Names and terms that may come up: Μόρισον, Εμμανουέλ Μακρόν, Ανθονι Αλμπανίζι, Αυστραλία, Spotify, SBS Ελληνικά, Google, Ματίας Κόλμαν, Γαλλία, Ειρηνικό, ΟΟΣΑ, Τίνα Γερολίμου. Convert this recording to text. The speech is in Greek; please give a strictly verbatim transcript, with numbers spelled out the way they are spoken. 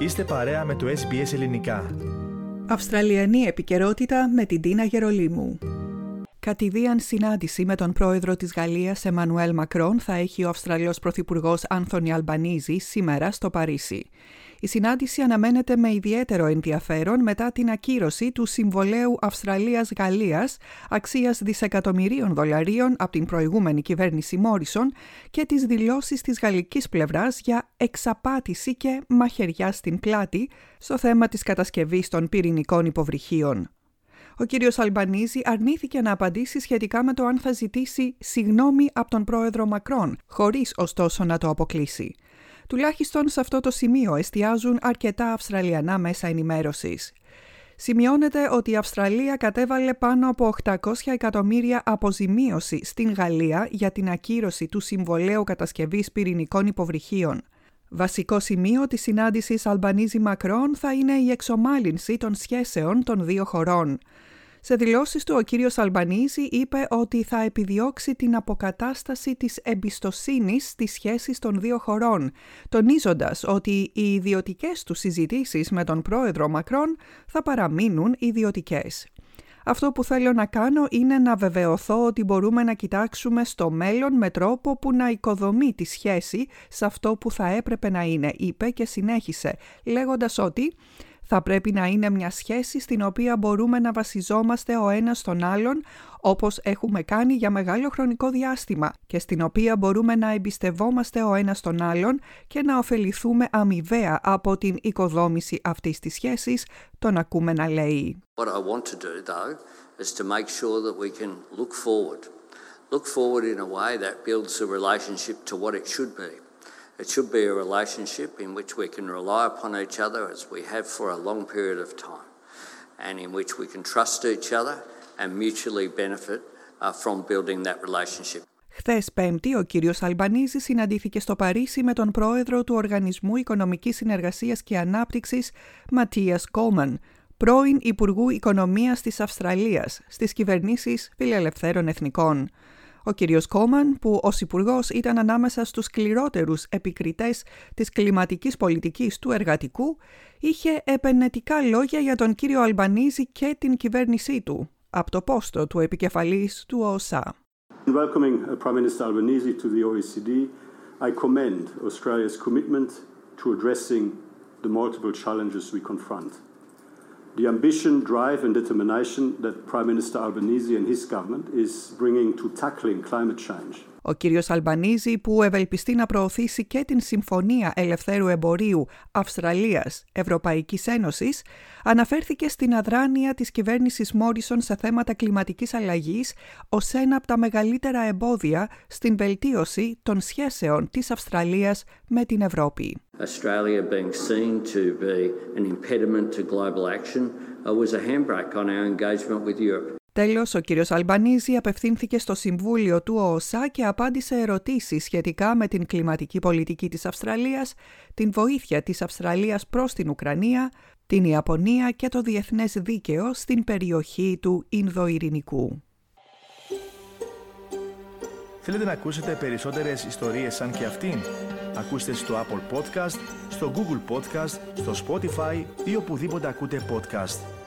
Είστε παρέα με το Ες Μπι Ες Ελληνικά. Αυστραλιανή επικαιρότητα με την Τίνα Γερολίμου. Κατηδίαν συνάντηση με τον πρόεδρο της Γαλλίας Εμμανουέλ Μακρόν θα έχει ο Αυστραλιός πρωθυπουργός Ανθονι Αλμπανίζι σήμερα στο Παρίσι. Η συνάντηση αναμένεται με ιδιαίτερο ενδιαφέρον μετά την ακύρωση του συμβολαίου Αυστραλίας-Γαλλίας αξίας δισεκατομμυρίων δολαρίων από την προηγούμενη κυβέρνηση Μόρισον και τις δηλώσεις της γαλλικής πλευράς για εξαπάτηση και μαχαιριά στην πλάτη στο θέμα της κατασκευής των πυρηνικών υποβρυχίων. Ο κύριος Αλμπανίζι αρνήθηκε να απαντήσει σχετικά με το αν θα ζητήσει συγνώμη από τον πρόεδρο Μακρόν, χωρίς ωστόσο να το αποκλείσει. Τουλάχιστον σε αυτό το σημείο εστιάζουν αρκετά αυστραλιανά μέσα ενημέρωσης. Σημειώνεται ότι η Αυστραλία κατέβαλε πάνω από οκτακόσια εκατομμύρια αποζημίωση στην Γαλλία για την ακύρωση του συμβολαίου κατασκευής πυρηνικών υποβρυχίων. Βασικό σημείο της συνάντησης Αλμπανίζι-Μακρόν θα είναι η εξομάλυνση των σχέσεων των δύο χωρών. Σε δηλώσεις του, ο κύριος Αλμπανίζι είπε ότι θα επιδιώξει την αποκατάσταση της εμπιστοσύνης στις σχέσεις των δύο χωρών, τονίζοντας ότι οι ιδιωτικές του συζητήσεις με τον πρόεδρο Μακρόν θα παραμείνουν ιδιωτικές. Αυτό που θέλω να κάνω είναι να βεβαιωθώ ότι μπορούμε να κοιτάξουμε στο μέλλον με τρόπο που να οικοδομεί τη σχέση σε αυτό που θα έπρεπε να είναι, είπε και συνέχισε, λέγοντας ότι θα πρέπει να είναι μια σχέση στην οποία μπορούμε να βασιζόμαστε ο ένας στον άλλον, όπως έχουμε κάνει για μεγάλο χρονικό διάστημα, και στην οποία μπορούμε να εμπιστευόμαστε ο ένας στον άλλον και να ωφεληθούμε αμοιβαία από την οικοδόμηση αυτής της σχέσης, τον ακούμε να λέει. What I want to do, though, is to make sure that we can look forward. Look forward in a way that builds the relationship to what it should be. It should be a relationship in which we can rely upon each other as we have for a long period of time, and in which we can trust each other and mutually benefit from building that relationship. Χθες Πέμπτη, ο κύριος Αλμπανίζι συναντήθηκε στο Παρίσι με τον πρόεδρο του Οργανισμού Οικονομικής Συνεργασίας και Ανάπτυξης, Ματίας Κόλμαν, πρώην Υπουργού Οικονομίας της Αυστραλίας, στις κυβερνήσεις φιλελευθέρων εθνικών. Ο κύριος Κόλμαν, που ως υπουργός ήταν ανάμεσα στους σκληρότερους επικριτές της κλιματικής πολιτικής του εργατικού, είχε επενετικά λόγια για τον κύριο Αλμπανίζι και την κυβέρνησή του, από το πόστο του επικεφαλής του ΟΟΣΑ. Welcoming Prime Minister Albanese to the Ο Ε Σι Ντι, I commend Australia's commitment to addressing the multiple challenges we confront. The ambition, drive and determination that Prime Minister Albanese and his government is bringing to tackling climate change. Ο κύριος Αλμπανίζι, που ευελπιστεί να προωθήσει και την Συμφωνία Ελευθέρου Εμπορίου Αυστραλίας-Ευρωπαϊκής Ένωσης, αναφέρθηκε στην αδράνεια της κυβέρνησης Μόρισον σε θέματα κλιματικής αλλαγής ως ένα από τα μεγαλύτερα εμπόδια στην βελτίωση των σχέσεων της Αυστραλίας με την Ευρώπη. Australia being seen to be an impediment to global action was a handbrake on our engagement with Europe. Τέλος, ο κύριος Αλμπανίζι απευθύνθηκε στο Συμβούλιο του ΟΟΣΑ και απάντησε ερωτήσεις σχετικά με την κλιματική πολιτική της Αυστραλίας, την βοήθεια της Αυστραλίας προς την Ουκρανία, την Ιαπωνία και το διεθνές δίκαιο στην περιοχή του Ινδοειρηνικού. Θέλετε να ακούσετε περισσότερες ιστορίες σαν και αυτήν? Ακούστε στο Apple Podcast, στο Google Podcast, στο Spotify ή οπουδήποτε ακούτε podcast.